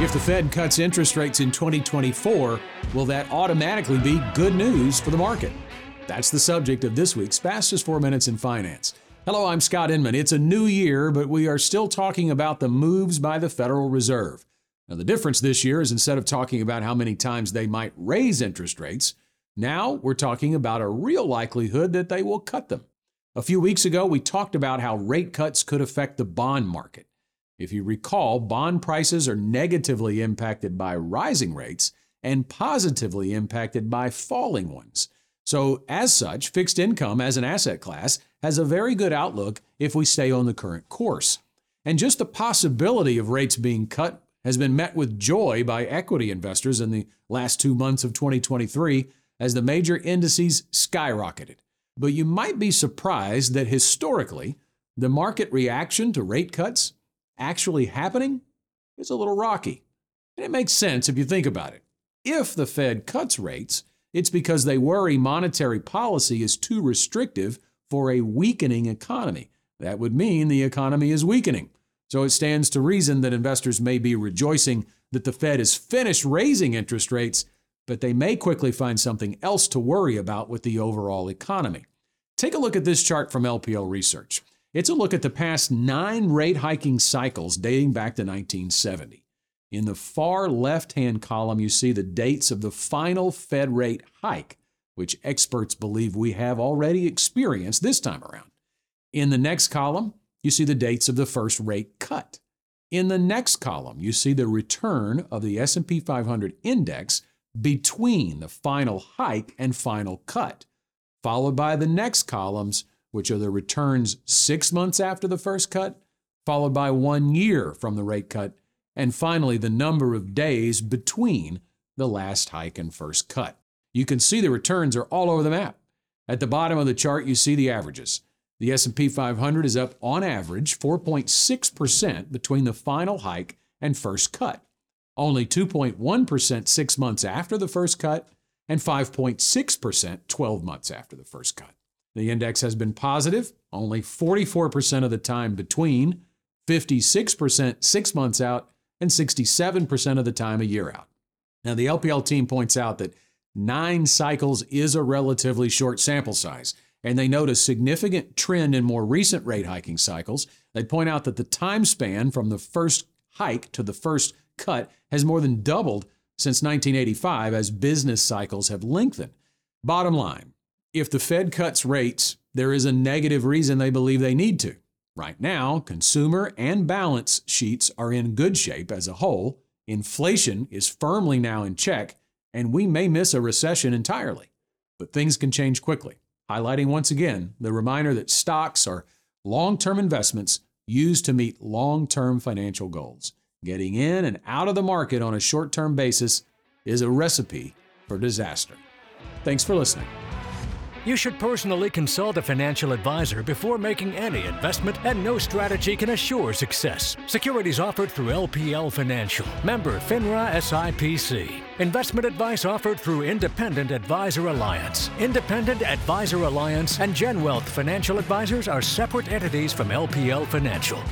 If the Fed cuts interest rates in 2024, will that automatically be good news for the market? That's the subject of this week's Fastest 4 Minutes in Finance. Hello, I'm Scott Inman. It's a new year, but we are still talking about the moves by the Federal Reserve. Now, the difference this year is instead of talking about how many times they might raise interest rates, now we're talking about a real likelihood that they will cut them. A few weeks ago, we talked about how rate cuts could affect the bond market. If you recall, bond prices are negatively impacted by rising rates and positively impacted by falling ones. So as such, fixed income as an asset class has a very good outlook if we stay on the current course. And just the possibility of rates being cut has been met with joy by equity investors in the last 2 months of 2023 as the major indices skyrocketed. But you might be surprised that historically, the market reaction to rate cuts actually happening is a little rocky. And it makes sense if you think about it. If the Fed cuts rates, it's because they worry monetary policy is too restrictive for a weakening economy. That would mean the economy is weakening. So it stands to reason that investors may be rejoicing that the Fed has finished raising interest rates, but they may quickly find something else to worry about with the overall economy. Take a look at this chart from LPL Research. It's a look at the past 9 rate hiking cycles dating back to 1970. In the far left-hand column, you see the dates of the final Fed rate hike, which experts believe we have already experienced this time around. In the next column, you see the dates of the first rate cut. In the next column, you see the return of the S&P 500 index between the final hike and final cut, followed by the next columns, which are the returns 6 months after the first cut, followed by 1 year from the rate cut, and finally the number of days between the last hike and first cut. You can see the returns are all over the map. At the bottom of the chart, you see the averages. The S&P 500 is up on average 4.6% between the final hike and first cut, only 2.1% 6 months after the first cut, and 5.6% 12 months after the first cut. The index has been positive only 44% of the time between, 56% 6 months out, and 67% of the time a year out. Now, the LPL team points out that 9 cycles is a relatively short sample size, and they note a significant trend in more recent rate hiking cycles. They point out that the time span from the first hike to the first cut has more than doubled since 1985 as business cycles have lengthened. Bottom line, if the Fed cuts rates, there is a negative reason they believe they need to. Right now, consumer and balance sheets are in good shape as a whole. Inflation is firmly now in check, and we may miss a recession entirely. But things can change quickly, highlighting once again the reminder that stocks are long-term investments used to meet long-term financial goals. Getting in and out of the market on a short-term basis is a recipe for disaster. Thanks for listening. You should personally consult a financial advisor before making any investment, and no strategy can assure success. Securities offered through LPL Financial, member FINRA SIPC. Investment advice offered through Independent Advisor Alliance. Independent Advisor Alliance and GenWealth Financial Advisors are separate entities from LPL Financial.